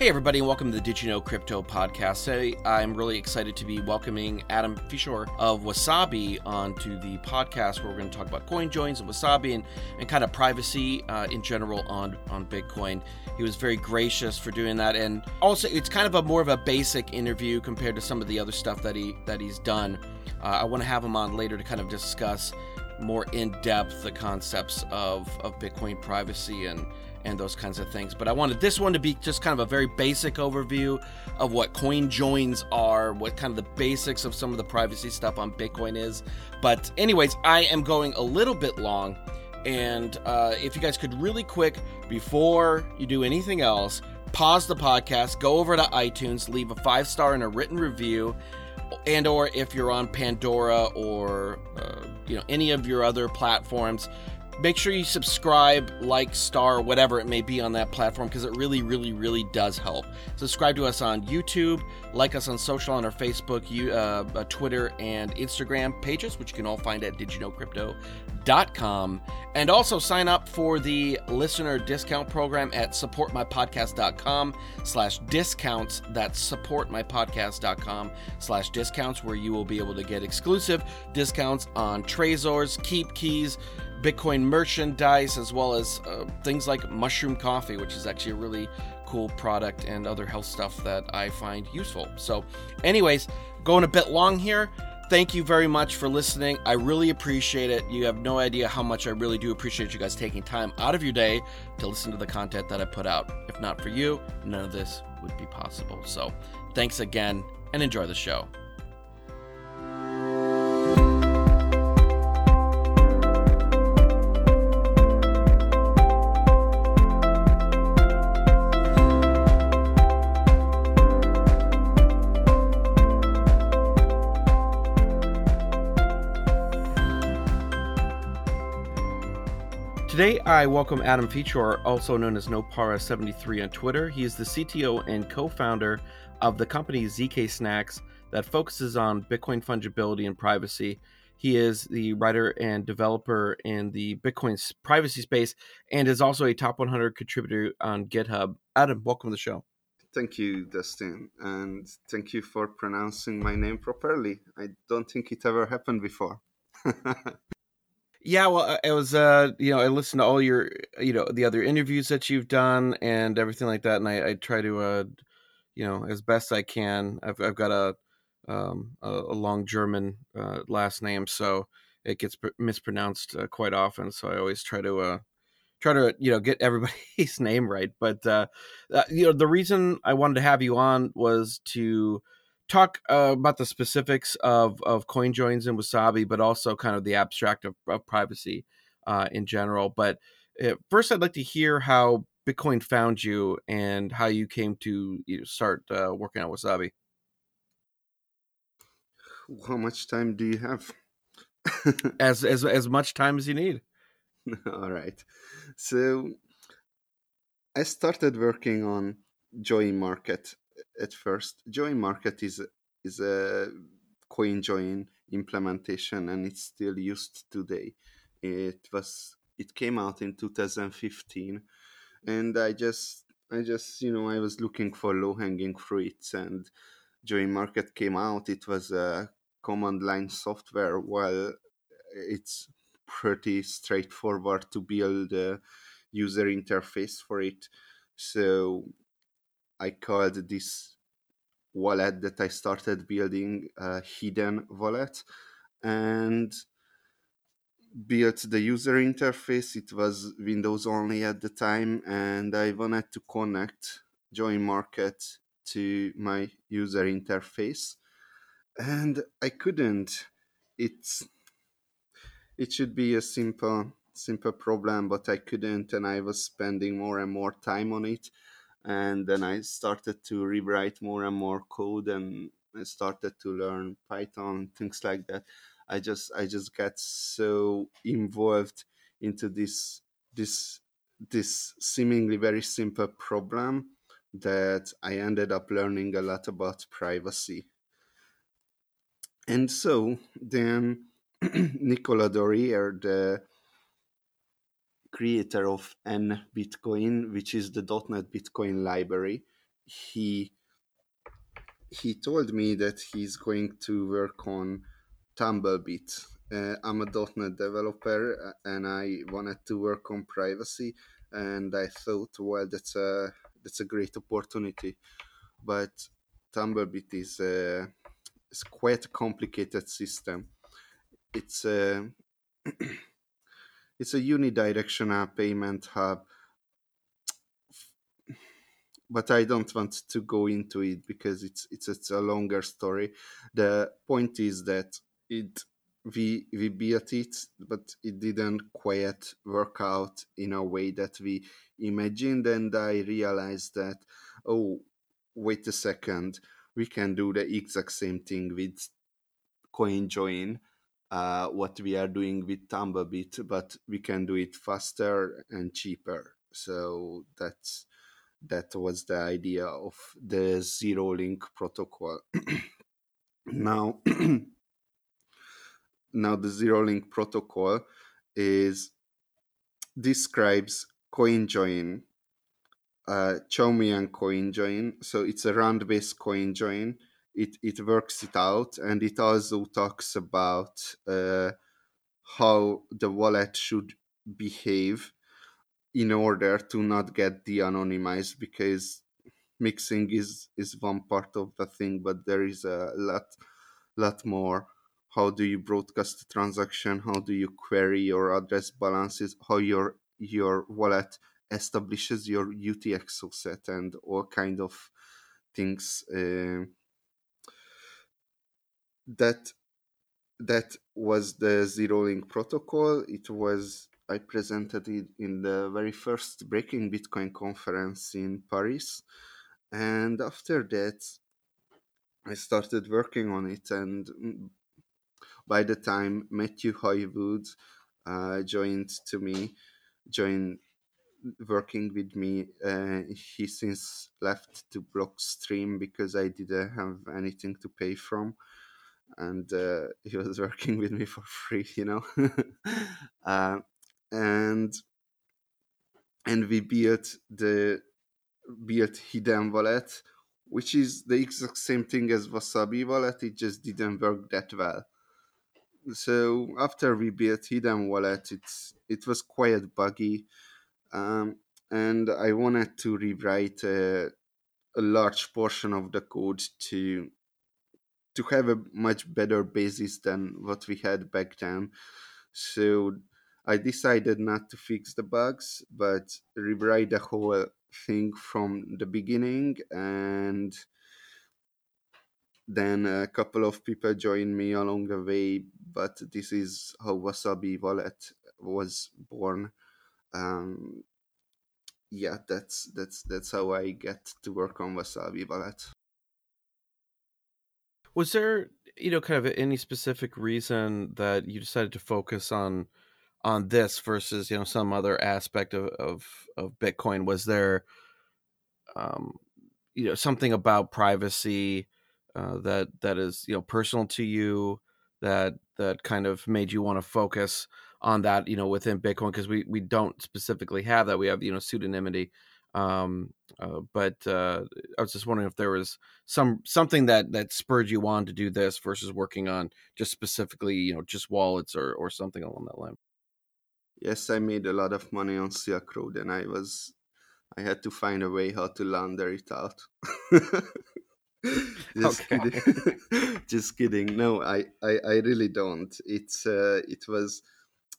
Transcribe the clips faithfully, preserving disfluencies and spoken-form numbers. Hey everybody, and welcome to the Did You Know Crypto Podcast. Today, I'm really excited to be welcoming Ádám Ficsor of Wasabi onto the podcast, where we're going to talk about coin joins and Wasabi and, and kind of privacy uh, in general on, on Bitcoin. He was very gracious for doing that, and also it's kind of a more of a basic interview compared to some of the other stuff that he that he's done. Uh, I want to have him on later to kind of discuss more in depth the concepts of, of Bitcoin privacy and and those kinds of things. But I wanted this one to be just kind of a very basic overview of what coin joins are, what kind of the basics of some of the privacy stuff on Bitcoin is. But anyways, I am going a little bit long. And uh, if you guys could really quick, before you do anything else, pause the podcast, go over to iTunes, leave a five-star and a written review. And or if you're on Pandora or uh, you know any of your other platforms, make sure you subscribe, like, star, whatever it may be on that platform, because it really, really, really does help. Subscribe to us on YouTube, like us on social, on our Facebook, you, uh, Twitter, and Instagram pages, which you can all find at did you know crypto dot com. And also sign up for the listener discount program at support my podcast dot com slash discounts. That's support my podcast dot com slash discounts, where you will be able to get exclusive discounts on Trezors, Keep Keys, Bitcoin merchandise, as well as uh, things like mushroom coffee, which is actually a really cool product, and other health stuff that I find useful. So anyways, going a bit long here. Thank you very much for listening. I really appreciate it. You have no idea how much I really do appreciate you guys taking time out of your day to listen to the content that I put out. If not for you, none of this would be possible. So thanks again, and enjoy the show. Today, I welcome Ádám Ficsor, also known as Nopara seventy-three on Twitter. He is the C T O and co-founder of the company Z K Snacks that focuses on Bitcoin fungibility and privacy. He is the writer and developer in the Bitcoin privacy space and is also a top one hundred contributor on GitHub. Ádám, welcome to the show. Thank you, Dustin, and thank you for pronouncing my name properly. I don't think it ever happened before. Yeah, well, it was, uh, you know, I listened to all your, you know, the other interviews that you've done and everything like that. And I, I try to, uh, you know, as best I can. I've I've got a um, a, a long German uh, last name, so it gets pr- mispronounced uh, quite often. So I always try to uh, try to, you know, get everybody's name right. But, uh, uh, you know, the reason I wanted to have you on was to talk uh, about the specifics of, of coin joins and Wasabi, but also kind of the abstract of, of privacy uh, in general. But uh, first, I'd like to hear how Bitcoin found you and how you came to you know, start uh, working on Wasabi. How much time do you have? as, as, as much time as you need. All right. So I started working on JoinMarket. At first, JoinMarket is is a CoinJoin implementation, and it's still used today. It was it came out in two thousand fifteen, and I just I just you know I was looking for low hanging fruits, and JoinMarket came out. It was a command line software. Well, it's pretty straightforward to build a user interface for it, so I called this wallet that I started building a Hidden Wallet, and built the user interface. It was Windows only at the time, and I wanted to connect JoinMarket to my user interface, and I couldn't. It's it should be a simple simple problem, but I couldn't, and I was spending more and more time on it. And then I started to rewrite more and more code, and I started to learn Python, things like that. I just I just got so involved into this this this seemingly very simple problem that I ended up learning a lot about privacy. And so then Nicola Dorier, the creator of NBitcoin, which is the .NET Bitcoin library. he he told me that he's going to work on TumbleBit. Uh, I'm a .dot net developer, and I wanted to work on privacy, and I thought, well, that's a that's a great opportunity, but TumbleBit is a it's quite a complicated system. It's a it's a unidirectional payment hub, but I don't want to go into it because it's it's, it's a longer story. The point is that it we we built it, but it didn't quite work out in a way that we imagined, and I realized that, oh, wait a second, we can do the exact same thing with CoinJoin, uh, what we are doing with TumbleBit, but we can do it faster and cheaper. So that's that was the idea of the Zero Link protocol. now, now the Zero Link protocol is describes CoinJoin. Uh, Chaumian CoinJoin, so it's a round-based CoinJoin. It it works it out, and it also talks about uh, how the wallet should behave in order to not get de-anonymized, because mixing is is one part of the thing, but there is a lot lot more. How do you broadcast the transaction? How do you query your address balances? How your your wallet establishes your U T X O set and all kind of things. Uh, that that was the Zero Link protocol. It was I presented it in the very first Breaking Bitcoin conference in Paris, and after that, I started working on it. And by the time Matthew Hollywood uh, joined to me, joined. working with me, uh, he since left to Blockstream because I didn't have anything to pay from, and uh, he was working with me for free, you know. uh, and and we built the built Hidden Wallet, which is the exact same thing as Wasabi Wallet. It just didn't work that well. So after we built Hidden Wallet, it's it was quite buggy. Um, and I wanted to rewrite a, a large portion of the code to to have a much better basis than what we had back then. So I decided not to fix the bugs, but rewrite the whole thing from the beginning. And then a couple of people joined me along the way, but this is how Wasabi Wallet was born. Um, yeah, that's that's that's how I get to work on Wasabi Wallet. Was there, you know, kind of any specific reason that you decided to focus on on this versus, you know, some other aspect of of, of Bitcoin? Was there, um, you know, something about privacy uh, that that is, you know, personal to you that that kind of made you want to focus on that, you know, within Bitcoin, because we, we don't specifically have that. We have, you know, pseudonymity. Um, uh, but uh, I was just wondering if there was some something that, that spurred you on to do this versus working on just specifically, you know, just wallets or, or something along that line. Yes, I made a lot of money on Silk Road, and I was I had to find a way how to launder it out. Just okay. kidding. Just kidding. No, I, I, I really don't. It's uh, it was.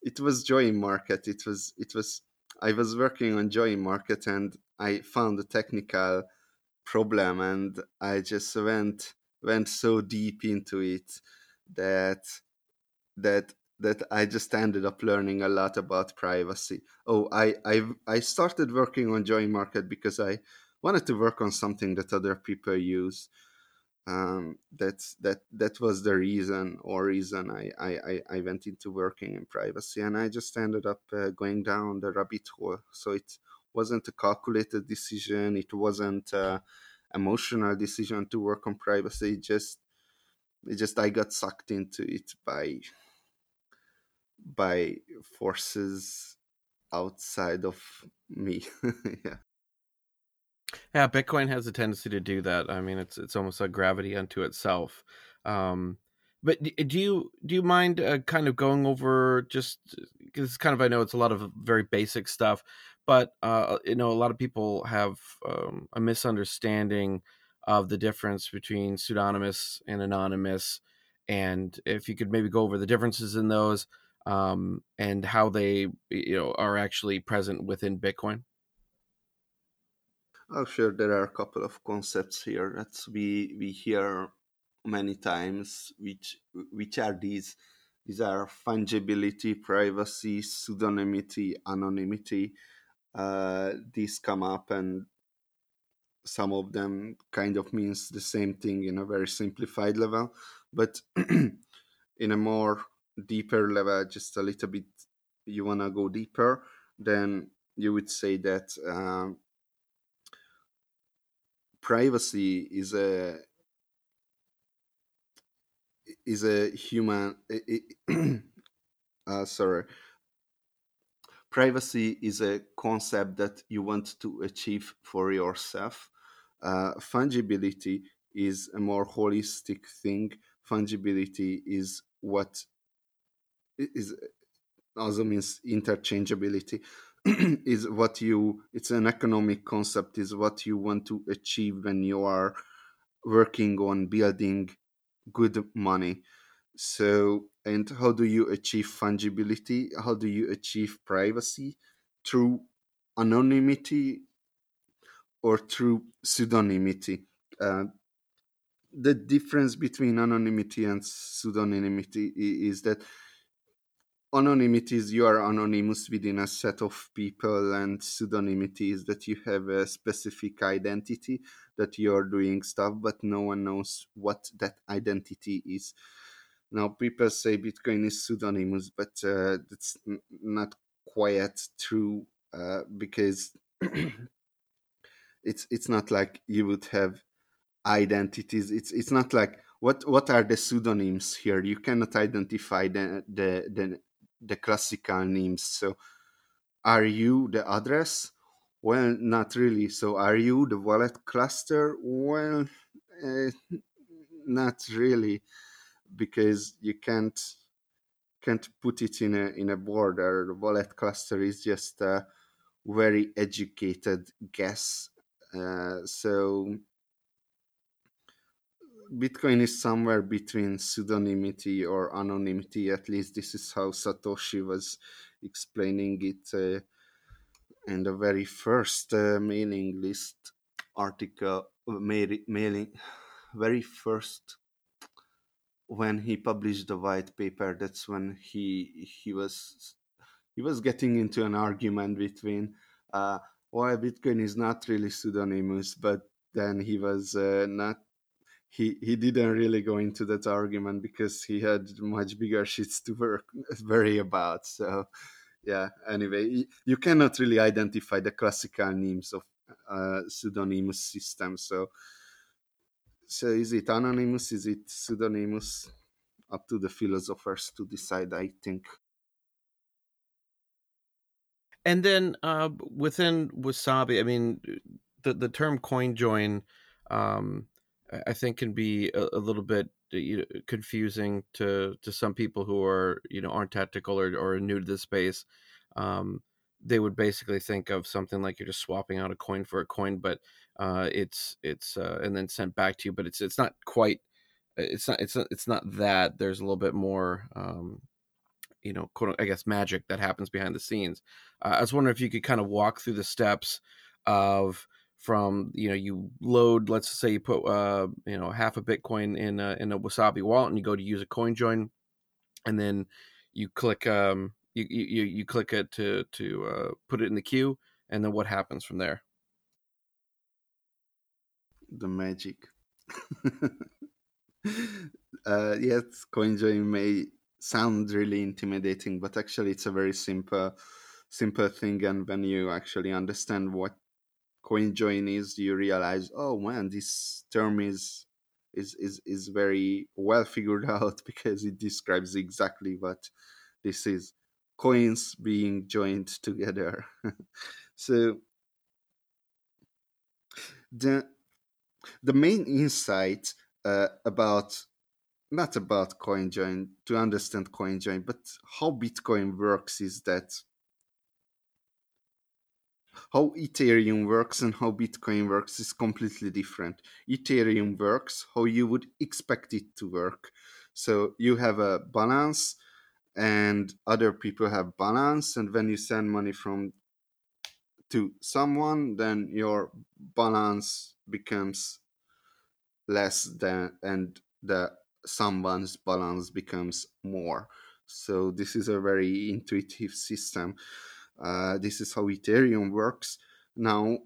It was JoinMarket. It was it was I was working on JoinMarket, and I found a technical problem, and I just went went so deep into it that that that I just ended up learning a lot about privacy. Oh, I I, I started working on JoinMarket because I wanted to work on something that other people use. Um, that's that that was the reason or reason I, I, I went into working in privacy, and I just ended up uh, going down the rabbit hole. So it wasn't a calculated decision. It wasn't an emotional decision to work on privacy. It just it just I got sucked into it by by forces outside of me. Yeah. Yeah, Bitcoin has a tendency to do that. I mean, it's it's almost a gravity unto itself. Um, but do you do you mind uh, kind of going over just because kind of I know it's a lot of very basic stuff, but uh, you know a lot of people have um, a misunderstanding of the difference between pseudonymous and anonymous, and if you could maybe go over the differences in those um, and how they you know are actually present within Bitcoin. Oh, sure. There are a couple of concepts here that we we hear many times, which which are these. These are fungibility, privacy, pseudonymity, anonymity. Uh, these come up, and some of them kind of means the same thing in a very simplified level, but in a more deeper level, just a little bit, you want to go deeper, then you would say that um, privacy is a is a human uh, sorry privacy is a concept that you want to achieve for yourself. Uh, fungibility is a more holistic thing. Fungibility is what is also means interchangeability. Is what you, it's an economic concept, is what you want to achieve when you are working on building good money. So, and how do you achieve fungibility? How do you achieve privacy? Through anonymity or through pseudonymity? Uh, the difference between anonymity and pseudonymity is that anonymity is you are anonymous within a set of people, and pseudonymity is that you have a specific identity that you are doing stuff, but no one knows what that identity is. Now, people say Bitcoin is pseudonymous, but uh, that's n- not quite true uh, because it's it's not like you would have identities. It's it's not like what what are the pseudonyms here? You cannot identify the the. the the classical names. So are you the address? Well, not really. So are you the wallet cluster? Well, uh, not really, because you can't can't put it in a in a border. The wallet cluster is just a very educated guess. Uh, so Bitcoin is somewhere between pseudonymity or anonymity. At least this is how Satoshi was explaining it uh, in the very first uh, mailing list article, ma- mailing, very first when he published the white paper. That's when he he was he was getting into an argument between uh, why Bitcoin is not really pseudonymous, but then he was uh, not. He he didn't really go into that argument because he had much bigger shits to work, worry about. So, yeah, anyway, you cannot really identify the classical names of uh, pseudonymous systems. So, so is it anonymous? Is it pseudonymous? Up to the philosophers to decide, I think. And then uh, within Wasabi, I mean, the, the term CoinJoin... Um, I think can be a, a little bit you know, confusing to, to some people who are, you know, aren't tactical or, or new to this space. Um, they would basically think of something like you're just swapping out a coin for a coin, but uh, it's, it's uh, and then sent back to you, but it's, it's not quite, it's not, it's not, it's not that. There's a little bit more, um, you know, quote, I guess, magic that happens behind the scenes. Uh, I was wondering if you could kind of walk through the steps of, from, you know, you load, let's say you put, uh, you know, half a Bitcoin in a, in a Wasabi wallet and you go to use a CoinJoin, and then you click, um, you, you, you click it to, to, uh, put it in the queue. And then what happens from there? The magic. uh, yes, CoinJoin may sound really intimidating, but actually it's a very simple, simple thing. And when you actually understand what CoinJoin is, you realize, oh man, this term is is is is very well figured out because it describes exactly what this is: coins being joined together. so the the main insight uh, about not about CoinJoin, to understand CoinJoin, but how Bitcoin works is that how Ethereum works and how Bitcoin works is completely different. Ethereum works how you would expect it to work. So you have a balance and other people have balance, and when you send money from to someone, then your balance becomes less than, and the someone's balance becomes more. So this is a very intuitive system. Uh, this is how Ethereum works. Now,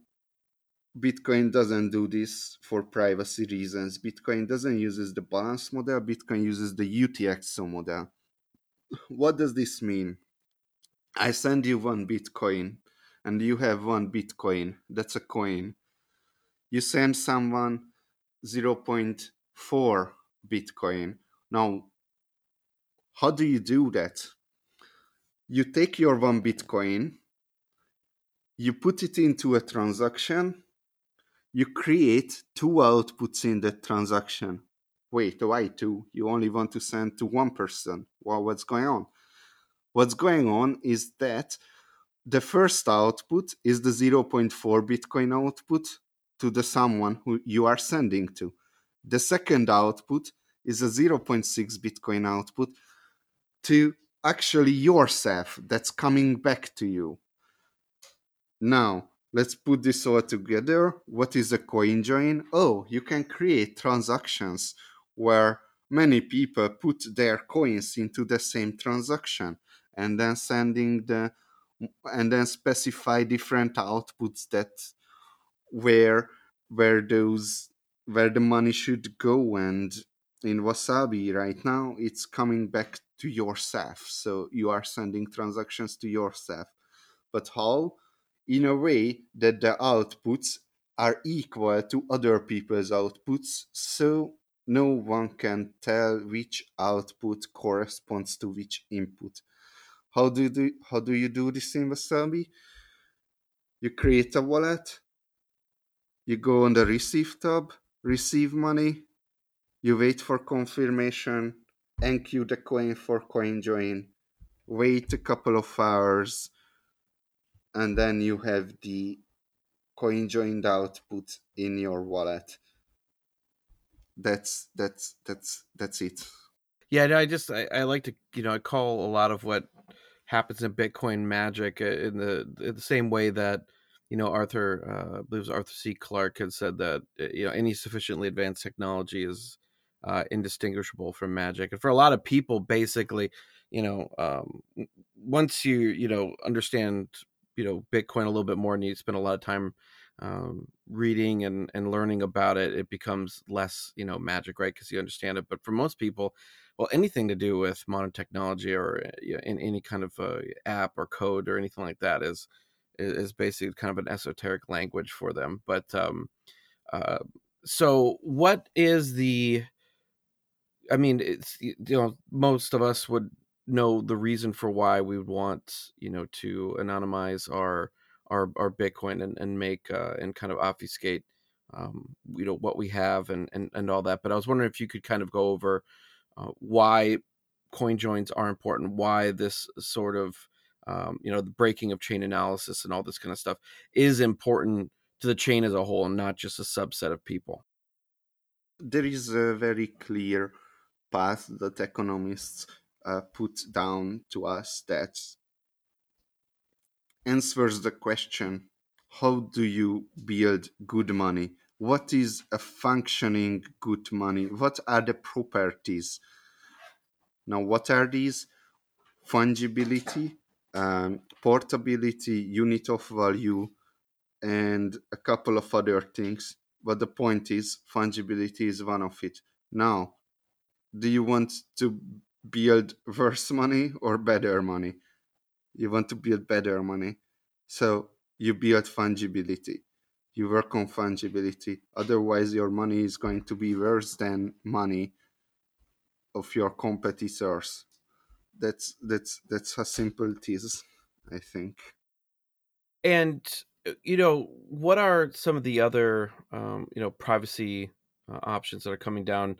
Bitcoin doesn't do this for privacy reasons. Bitcoin doesn't use the balance model. Bitcoin uses the U T X O model. What does this mean? I send you one Bitcoin and you have one Bitcoin. That's a coin. You send someone zero point four Bitcoin. Now, how do you do that? You take your one Bitcoin, you put it into a transaction, you create two outputs in that transaction. Wait, why two? You only want to send to one person. Well, what's going on? What's going on is that the first output is the zero point four Bitcoin output to the someone who you are sending to. The second output is a zero point six Bitcoin output to actually yourself that's coming back to you. Now, let's put this all together. What is a CoinJoin? Oh, you can create transactions where many people put their coins into the same transaction and then sending the and then specify different outputs that where where those where the money should go. And in Wasabi right now, it's coming back to yourself. So you are sending transactions to yourself. But how? In a way that the outputs are equal to other people's outputs, so no one can tell which output corresponds to which input. How do you do, how do, you do this in Wasabi? You create a wallet, you go on the receive tab, receive money, you wait for confirmation, enqueue the coin for CoinJoin, wait a couple of hours, and then you have the CoinJoin output in your wallet. That's that's that's that's it. Yeah, no, I just I, I like to you know I call a lot of what happens in Bitcoin magic in the in the same way that you know Arthur uh, I believe it was Arthur C. Clarke had said that you know any sufficiently advanced technology is uh, indistinguishable from magic, and for a lot of people, basically, you know, um, once you you know understand. you know, Bitcoin a little bit more and you spend a lot of time um, reading and, and learning about it, it becomes less, you know, magic, right? Because you understand it. But for most people, well, anything to do with modern technology or you know, in any kind of uh, app or code or anything like that is is basically kind of an esoteric language for them. But um, uh, so what is the, I mean, it's, you know, most of us would know the reason for why we would want you know to anonymize our our our Bitcoin and and make uh, and kind of obfuscate um, you know what we have and, and and all that. But I was wondering if you could kind of go over uh, why CoinJoins are important, why this sort of um, you know the breaking of chain analysis and all this kind of stuff is important to the chain as a whole and not just a subset of people. There is a very clear path that economists Uh, put down to us that answers the question, how do you build good money? What is a functioning good money? What are the properties? Now, what are these? Fungibility, um, portability, unit of value, and a couple of other things. But the point is, fungibility is one of it. Now, do you want to build worse money or better money? You want to build better money. So you build fungibility. You work on fungibility. Otherwise, your money is going to be worse than money of your competitors. That's that's that's how simple it is, I think. And you know, what are some of the other, um, you know, privacy uh, options that are coming down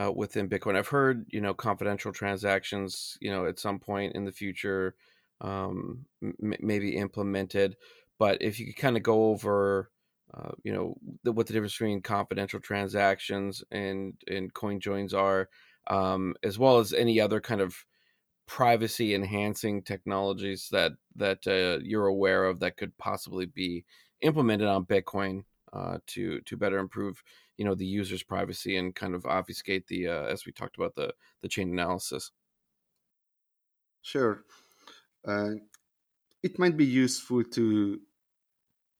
uh, within Bitcoin? I've heard, you know, confidential transactions, you know, at some point in the future, um, m- maybe implemented. But if you could kind of go over, uh, you know, the, what the difference between confidential transactions and, and coin joins are, um, as well as any other kind of privacy enhancing technologies that that uh, you're aware of that could possibly be implemented on Bitcoin uh, to to better improve, you know, the user's privacy and kind of obfuscate the uh, as we talked about the the chain analysis. Sure, uh, it might be useful to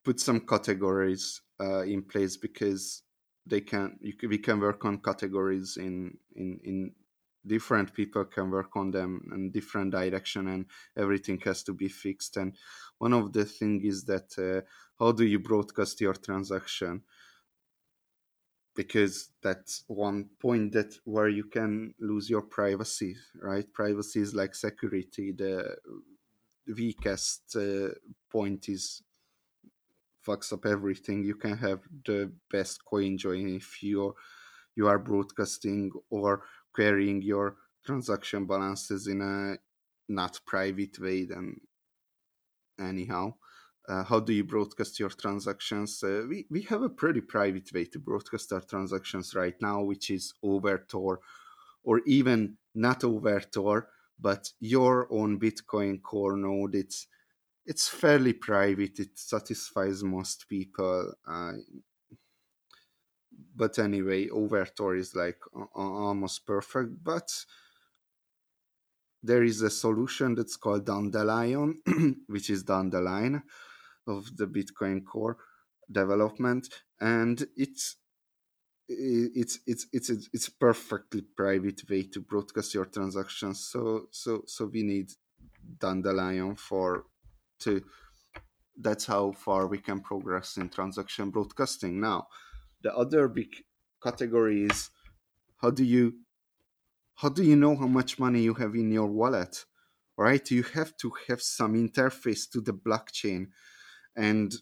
put some categories uh, in place, because they can you can, we can work on categories in in in. Different people can work on them in different direction, and everything has to be fixed. And one of the things is that uh, how do you broadcast your transaction? Because that's one point that where you can lose your privacy, right? Privacy is like security. The weakest uh, point is fucks up everything. You can have the best coin join if you you are broadcasting or querying your transaction balances in a not private way. Then anyhow, uh, how do you broadcast your transactions? Uh, we, we have a pretty private way to broadcast our transactions right now, which is over Tor, or even not over Tor, but your own Bitcoin core node. It's, it's fairly private. It satisfies most people. Uh, But anyway, over Tor is like almost perfect. But there is a solution that's called Dandelion, which is Dandelion of the Bitcoin core development, and it's it's it's it's it's, it's a perfectly private way to broadcast your transactions. So so so we need Dandelion for to. That's how far we can progress in transaction broadcasting now. The other big category is how do you how do you know how much money you have in your wallet, right? You have to have some interface to the blockchain. And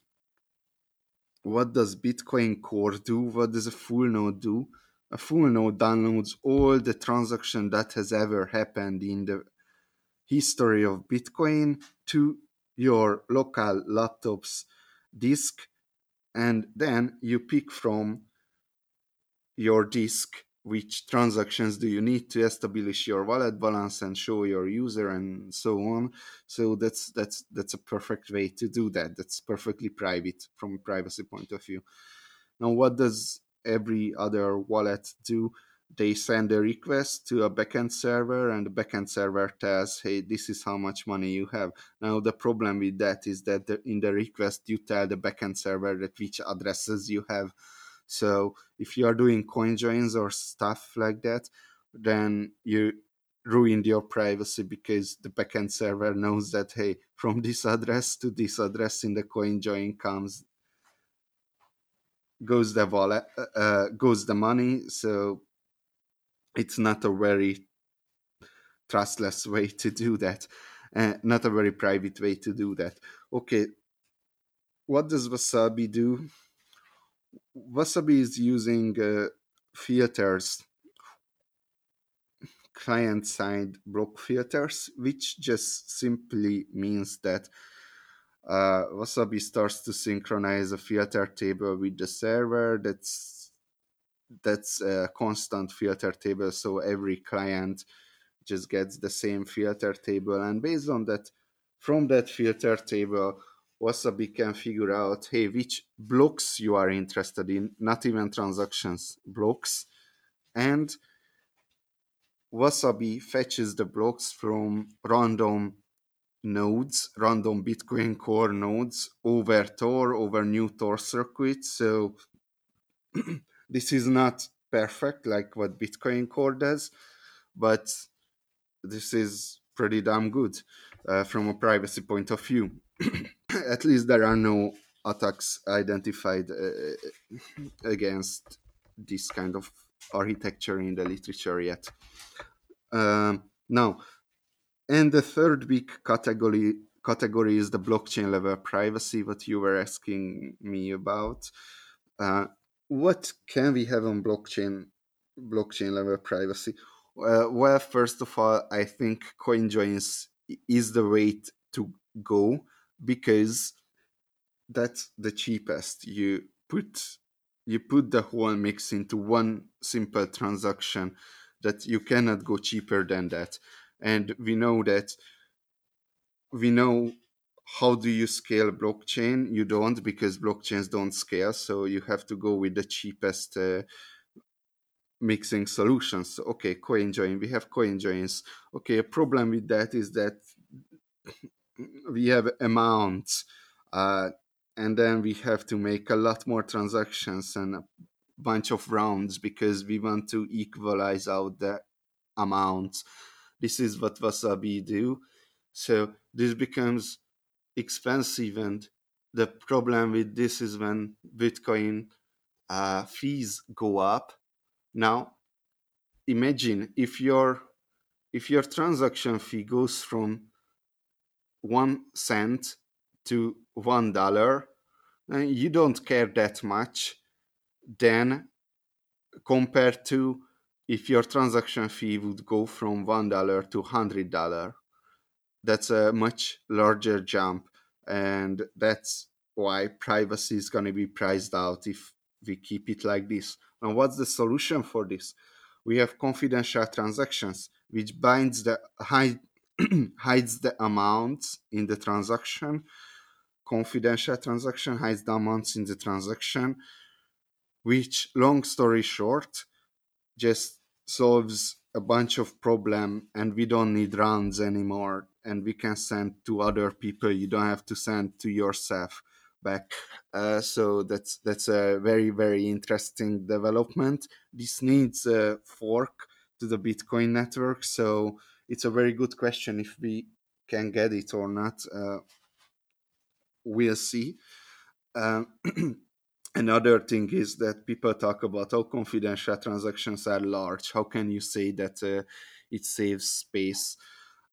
what does Bitcoin core do? What does a full node do? A full node downloads all the transaction that has ever happened in the history of Bitcoin to your local laptop's disk. And then you pick from your disk which transactions do you need to establish your wallet balance and show your user and so on. So that's that's that's a perfect way to do that. That's perfectly private from a privacy point of view. Now, what does every other wallet do? They send a request to a backend server, and the backend server tells, hey, this is how much money you have. Now, the problem with that is that the, in the request, you tell the backend server that which addresses you have. So if you are doing coin joins or stuff like that, then you ruined your privacy, because the backend server knows that, hey, from this address to this address in the coin join comes, goes the wallet, uh, goes the money. So it's not a very trustless way to do that, uh, not a very private way to do that. Okay, what does Wasabi do? Wasabi is using uh, filters, client-side block filters, which just simply means that uh, Wasabi starts to synchronize a filter table with the server. That's That's a constant filter table, so every client just gets the same filter table. And based on that, from that filter table, Wasabi can figure out, hey, which blocks you are interested in, not even transactions, blocks. And Wasabi fetches the blocks from random nodes, random Bitcoin core nodes, over Tor, over new Tor circuits. So this is not perfect like what Bitcoin core does, but this is pretty damn good uh, from a privacy point of view. At least there are no attacks identified uh, against this kind of architecture in the literature yet. Um, now, and the third big category category is the blockchain level privacy, what you were asking me about. Uh, what can we have on blockchain blockchain level privacy? Uh, well, first of all, I think CoinJoin is, is the way to go because that's the cheapest. You put you put the whole mix into one simple transaction that you cannot go cheaper than that. And we know that we know how do you scale blockchain? You don't, because blockchains don't scale. So you have to go with the cheapest uh, mixing solutions. Okay, CoinJoin, we have CoinJoins. Okay, a problem with that is that we have amounts uh, and then we have to make a lot more transactions and a bunch of rounds because we want to equalize out the amounts. This is what Wasabi do. So this becomes expensive, and the problem with this is when Bitcoin uh, fees go up. Now, imagine if your if your transaction fee goes from one cent to one dollar, and you don't care that much, then compared to if your transaction fee would go from one dollar to hundred dollar. That's a much larger jump, and that's why privacy is going to be priced out if we keep it like this. Now, what's the solution for this? We have confidential transactions, which binds the hide, hides the amounts in the transaction. Confidential transaction hides the amounts in the transaction, which, long story short, just solves a bunch of problem, and we don't need rounds anymore, and we can send to other people. You don't have to send to yourself back. Uh, so that's that's a very, very interesting development. This needs a fork to the Bitcoin network. So it's a very good question if we can get it or not. Uh, we'll see. Um, Another thing is that people talk about how confidential transactions are large. How can you say that uh, it saves space?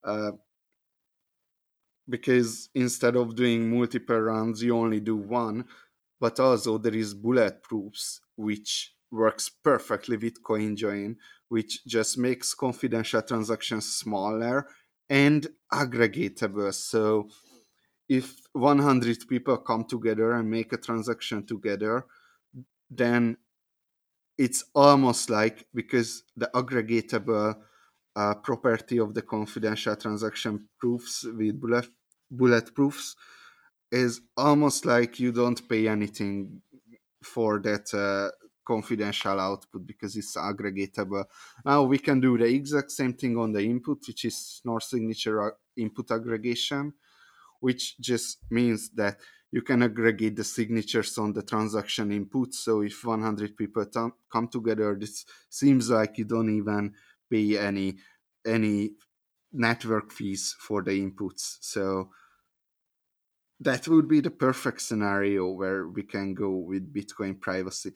Uh, because instead of doing multiple rounds, you only do one. But also there is Bulletproofs, which works perfectly with CoinJoin, which just makes confidential transactions smaller and aggregatable. So if one hundred people come together and make a transaction together, then it's almost like, because the aggregatable uh, property of the confidential transaction proofs with bullet, bullet proofs is almost like you don't pay anything for that uh, confidential output because it's aggregatable. Now we can do the exact same thing on the input, which is Schnorr signature input aggregation, which just means that you can aggregate the signatures on the transaction input. So if one hundred people t- come together, this seems like you don't even pay any any network fees for the inputs. So that would be the perfect scenario where we can go with Bitcoin privacy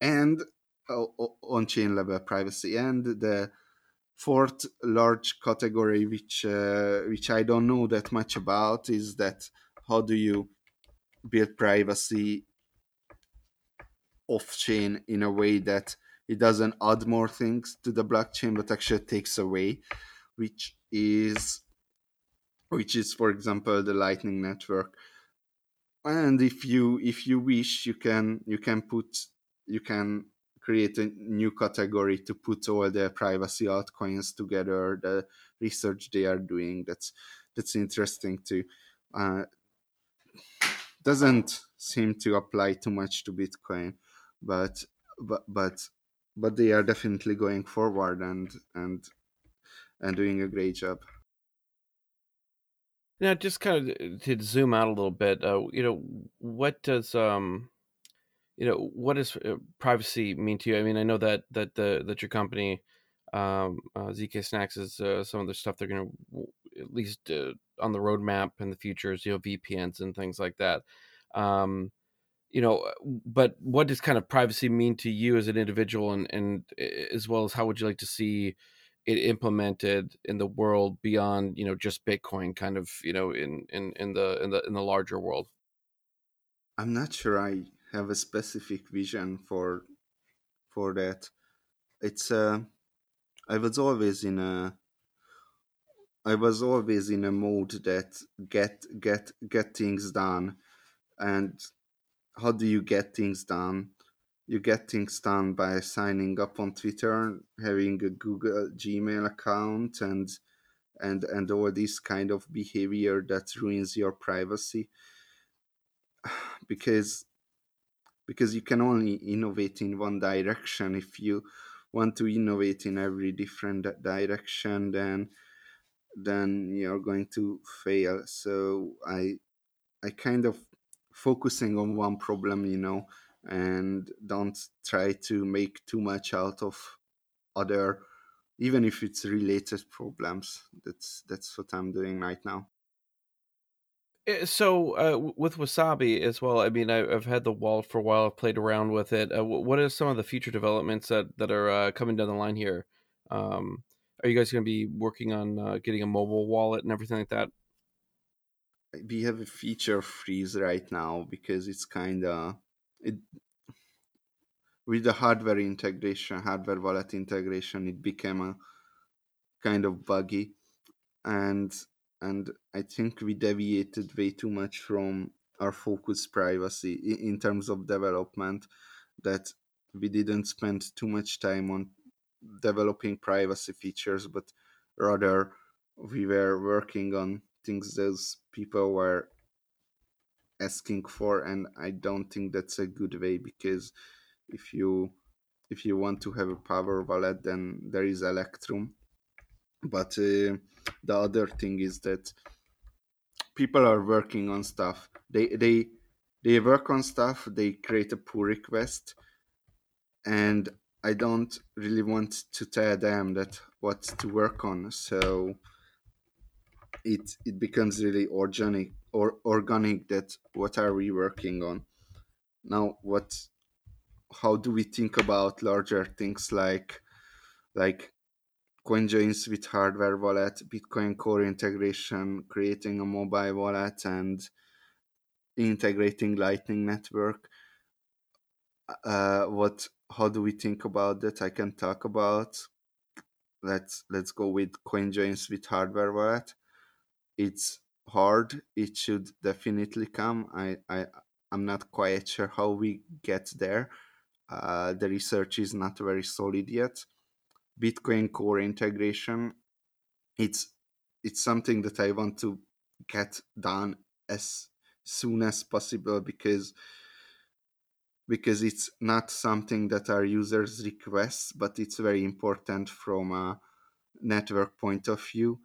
and uh, on-chain level privacy. And the fourth large category, which uh, which I don't know that much about, is that how do you build privacy off-chain in a way that it doesn't add more things to the blockchain, but actually takes away, which is, which is, for example, the Lightning Network. And if you if you wish, you can you can put you can. create a new category to put all the privacy altcoins together. The research they are doing, that's that's interesting too. Uh, doesn't seem to apply too much to Bitcoin, but but but but they are definitely going forward and and and doing a great job. Now, just kind of to zoom out a little bit, uh, you know, what does um. You know, what does privacy mean to you? I mean, I know that that the that your company, um, uh, Z K Snacks, is uh, some of the stuff they're going to, at least uh, on the roadmap in the future, is, you know, V P Ns and things like that. Um, you know, but what does kind of privacy mean to you as an individual, and and as well as how would you like to see it implemented in the world beyond, you know, just Bitcoin, kind of, you know, in in in the in the in the larger world? I'm not sure I have a specific vision for for that. It's uh, I was always in a I was always in a mode that get get get things done. And how do you get things done? You get things done by signing up on Twitter, having a Google Gmail account, and and and all this kind of behavior that ruins your privacy. Because because you can only innovate in one direction. If you want to innovate in every different direction, then then you're going to fail. So I I kind of focusing on one problem, you know, and don't try to make too much out of other, even if it's related problems. That's that's what I'm doing right now. So uh, with Wasabi as well, I mean, I, I've had the wallet for a while. I've played around with it. Uh, what are some of the future developments that, that are uh, coming down the line here? Um, are you guys going to be working on uh, getting a mobile wallet and everything like that? We have a feature freeze right now because it's kind of it with the hardware integration, hardware wallet integration, it became a kind of buggy, and and I think we deviated way too much from our focus privacy in terms of development, that we didn't spend too much time on developing privacy features, but rather we were working on things those people were asking for, and I don't think that's a good way, because if you if you want to have a power wallet, then there is Electrum. But uh, the other thing is that people are working on stuff. They they they work on stuff. They create a pull request, and I don't really want to tell them that what to work on. So it it becomes really organic or organic that what are we working on now, what how do we think about larger things like like CoinJoins with hardware wallet, Bitcoin core integration, creating a mobile wallet, and integrating Lightning Network. Uh, what how do we think about that? I can talk about let's let's go with CoinJoins with hardware wallet. It's hard. It should definitely come. I, I, I'm not quite sure how we get there. Uh, the research is not very solid yet. Bitcoin core integration. It's, it's something that I want to get done as soon as possible, because, because it's not something that our users request, but it's very important from a network point of view.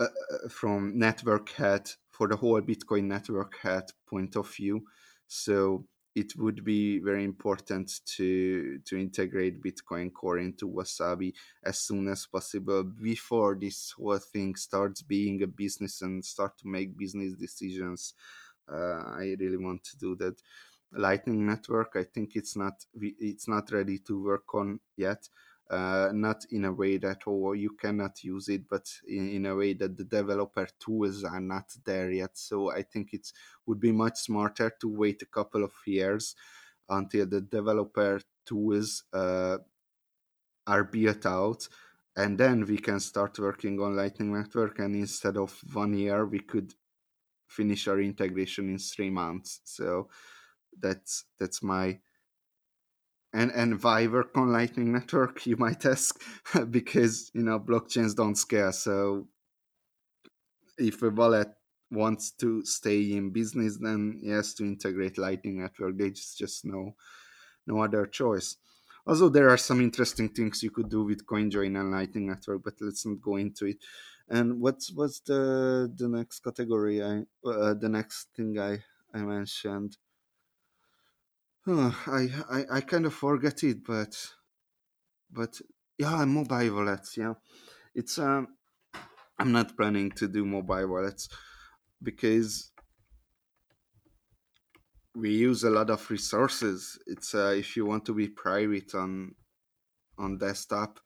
Uh, from network health, for the whole Bitcoin network health point of view. So it would be very important to to integrate Bitcoin core into Wasabi as soon as possible, before this whole thing starts being a business and start to make business decisions. Uh, I really want to do that. Lightning Network, I think it's not it's not ready to work on yet. Uh, not in a way that oh you cannot use it, but in, in a way that the developer tools are not there yet. So I think it would be much smarter to wait a couple of years until the developer tools uh, are built out, and then we can start working on Lightning Network. And instead of one year, we could finish our integration in three months. So that's that's my. And and why work on Lightning Network, you might ask, because, you know, blockchains don't scale. So if a wallet wants to stay in business, then it has to integrate Lightning Network. They just, just know no other choice. Also, there are some interesting things you could do with CoinJoin and Lightning Network, but let's not go into it. And what's what's the the next category? I uh, the next thing I I mentioned. Huh, I, I, I kind of forget it, but but yeah, mobile wallets. Yeah, it's um, I'm not planning to do mobile wallets because we use a lot of resources. It's uh, if you want to be private on on desktop,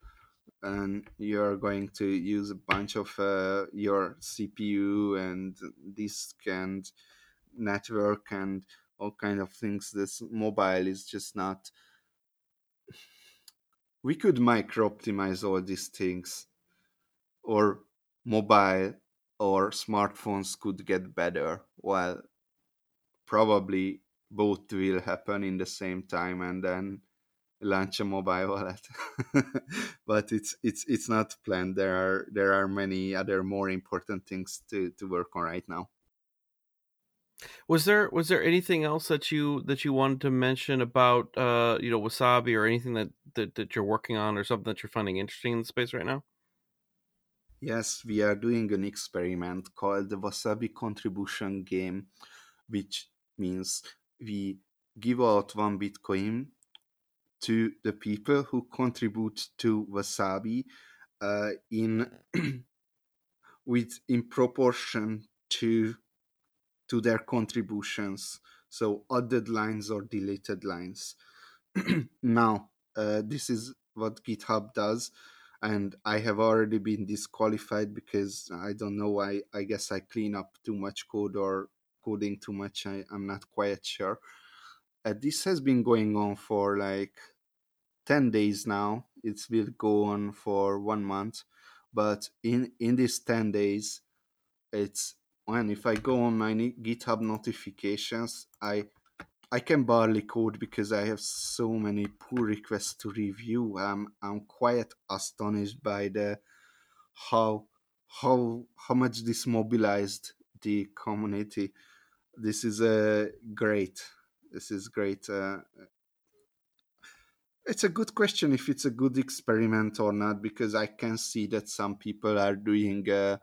and you're going to use a bunch of uh, your C P U and disk and network and all kind of things. This mobile is just not... We could micro-optimize all these things, or mobile or smartphones could get better. Well, probably both will happen in the same time, and then launch a mobile wallet. But it's it's it's not planned. There are there are many other more important things to, to work on right now. Was there was there anything else that you that you wanted to mention about uh you know Wasabi, or anything that, that, that you're working on, or something that you're finding interesting in the space right now? Yes, we are doing an experiment called the Wasabi Contribution Game, which means we give out one Bitcoin to the people who contribute to Wasabi uh, in with in proportion to to their contributions, so added lines or deleted lines. Now, uh, this is what GitHub does, and I have already been disqualified because I don't know, I, I guess I clean up too much code or coding too much, I, I'm not quite sure. Uh, this has been going on for like ten days now. It will go on for one month, but in, in these ten days, it's... And if I go on my GitHub notifications, I I can barely code because I have so many pull requests to review. I'm I'm quite astonished by the how how how much this mobilized the community. This is a uh, great. This is great. Uh, it's a good question if it's a good experiment or not, because I can see that some people are doing. Uh,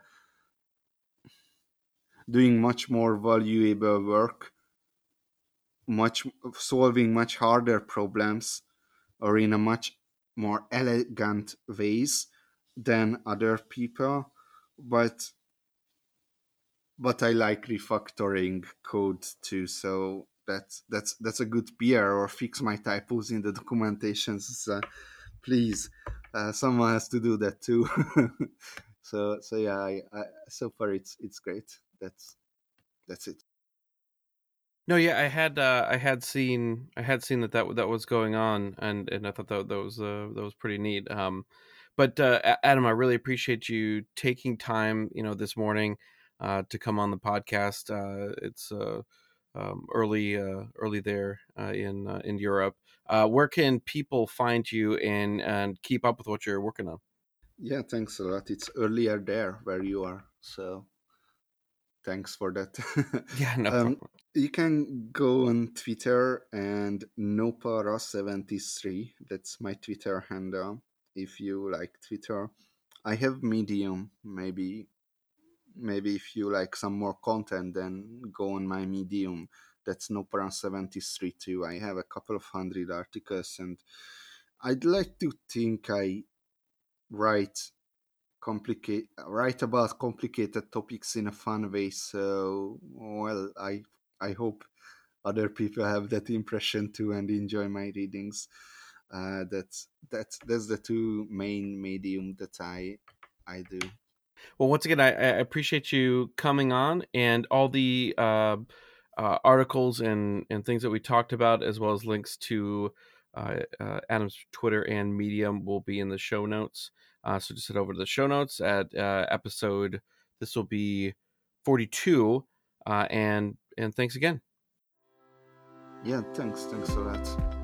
doing much more valuable work, much solving much harder problems, or in a much more elegant ways than other people. But but I like refactoring code too, so that's that's that's a good P R. Or fix my typos in the documentation. So please, uh, someone has to do that too. so so yeah, I, I, so far it's it's great. That's that's it. No, yeah, I had uh, I had seen I had seen that, that that was going on, and and I thought that that was uh, that was pretty neat. Um, but uh, Adam, I really appreciate you taking time, you know, this morning, uh, to come on the podcast. Uh, it's uh, um, early uh, early there uh, in uh, in Europe. Uh, where can people find you and and keep up with what you're working on? Yeah, thanks a lot. It's earlier there where you are, so. Thanks for that. Yeah, no problem. Um, you can go on Twitter and Nopara seventy-three. That's my Twitter handle. If you like Twitter, I have Medium. Maybe, maybe if you like some more content, then go on my Medium. That's Nopara seventy-three too. I have a couple of hundred articles, and I'd like to think I write. Complicate write about complicated topics in a fun way, so well I I hope other people have that impression too and enjoy my readings. Uh, that's that's that's the two main medium that I I do. Well, once again, I, I appreciate you coming on, and all the uh, uh, articles and and things that we talked about, as well as links to uh, uh, Adam's Twitter and Medium, will be in the show notes. Uh, so just head over to the show notes at uh, episode. This will be forty-two, uh, and and thanks again. Yeah, thanks, thanks a lot.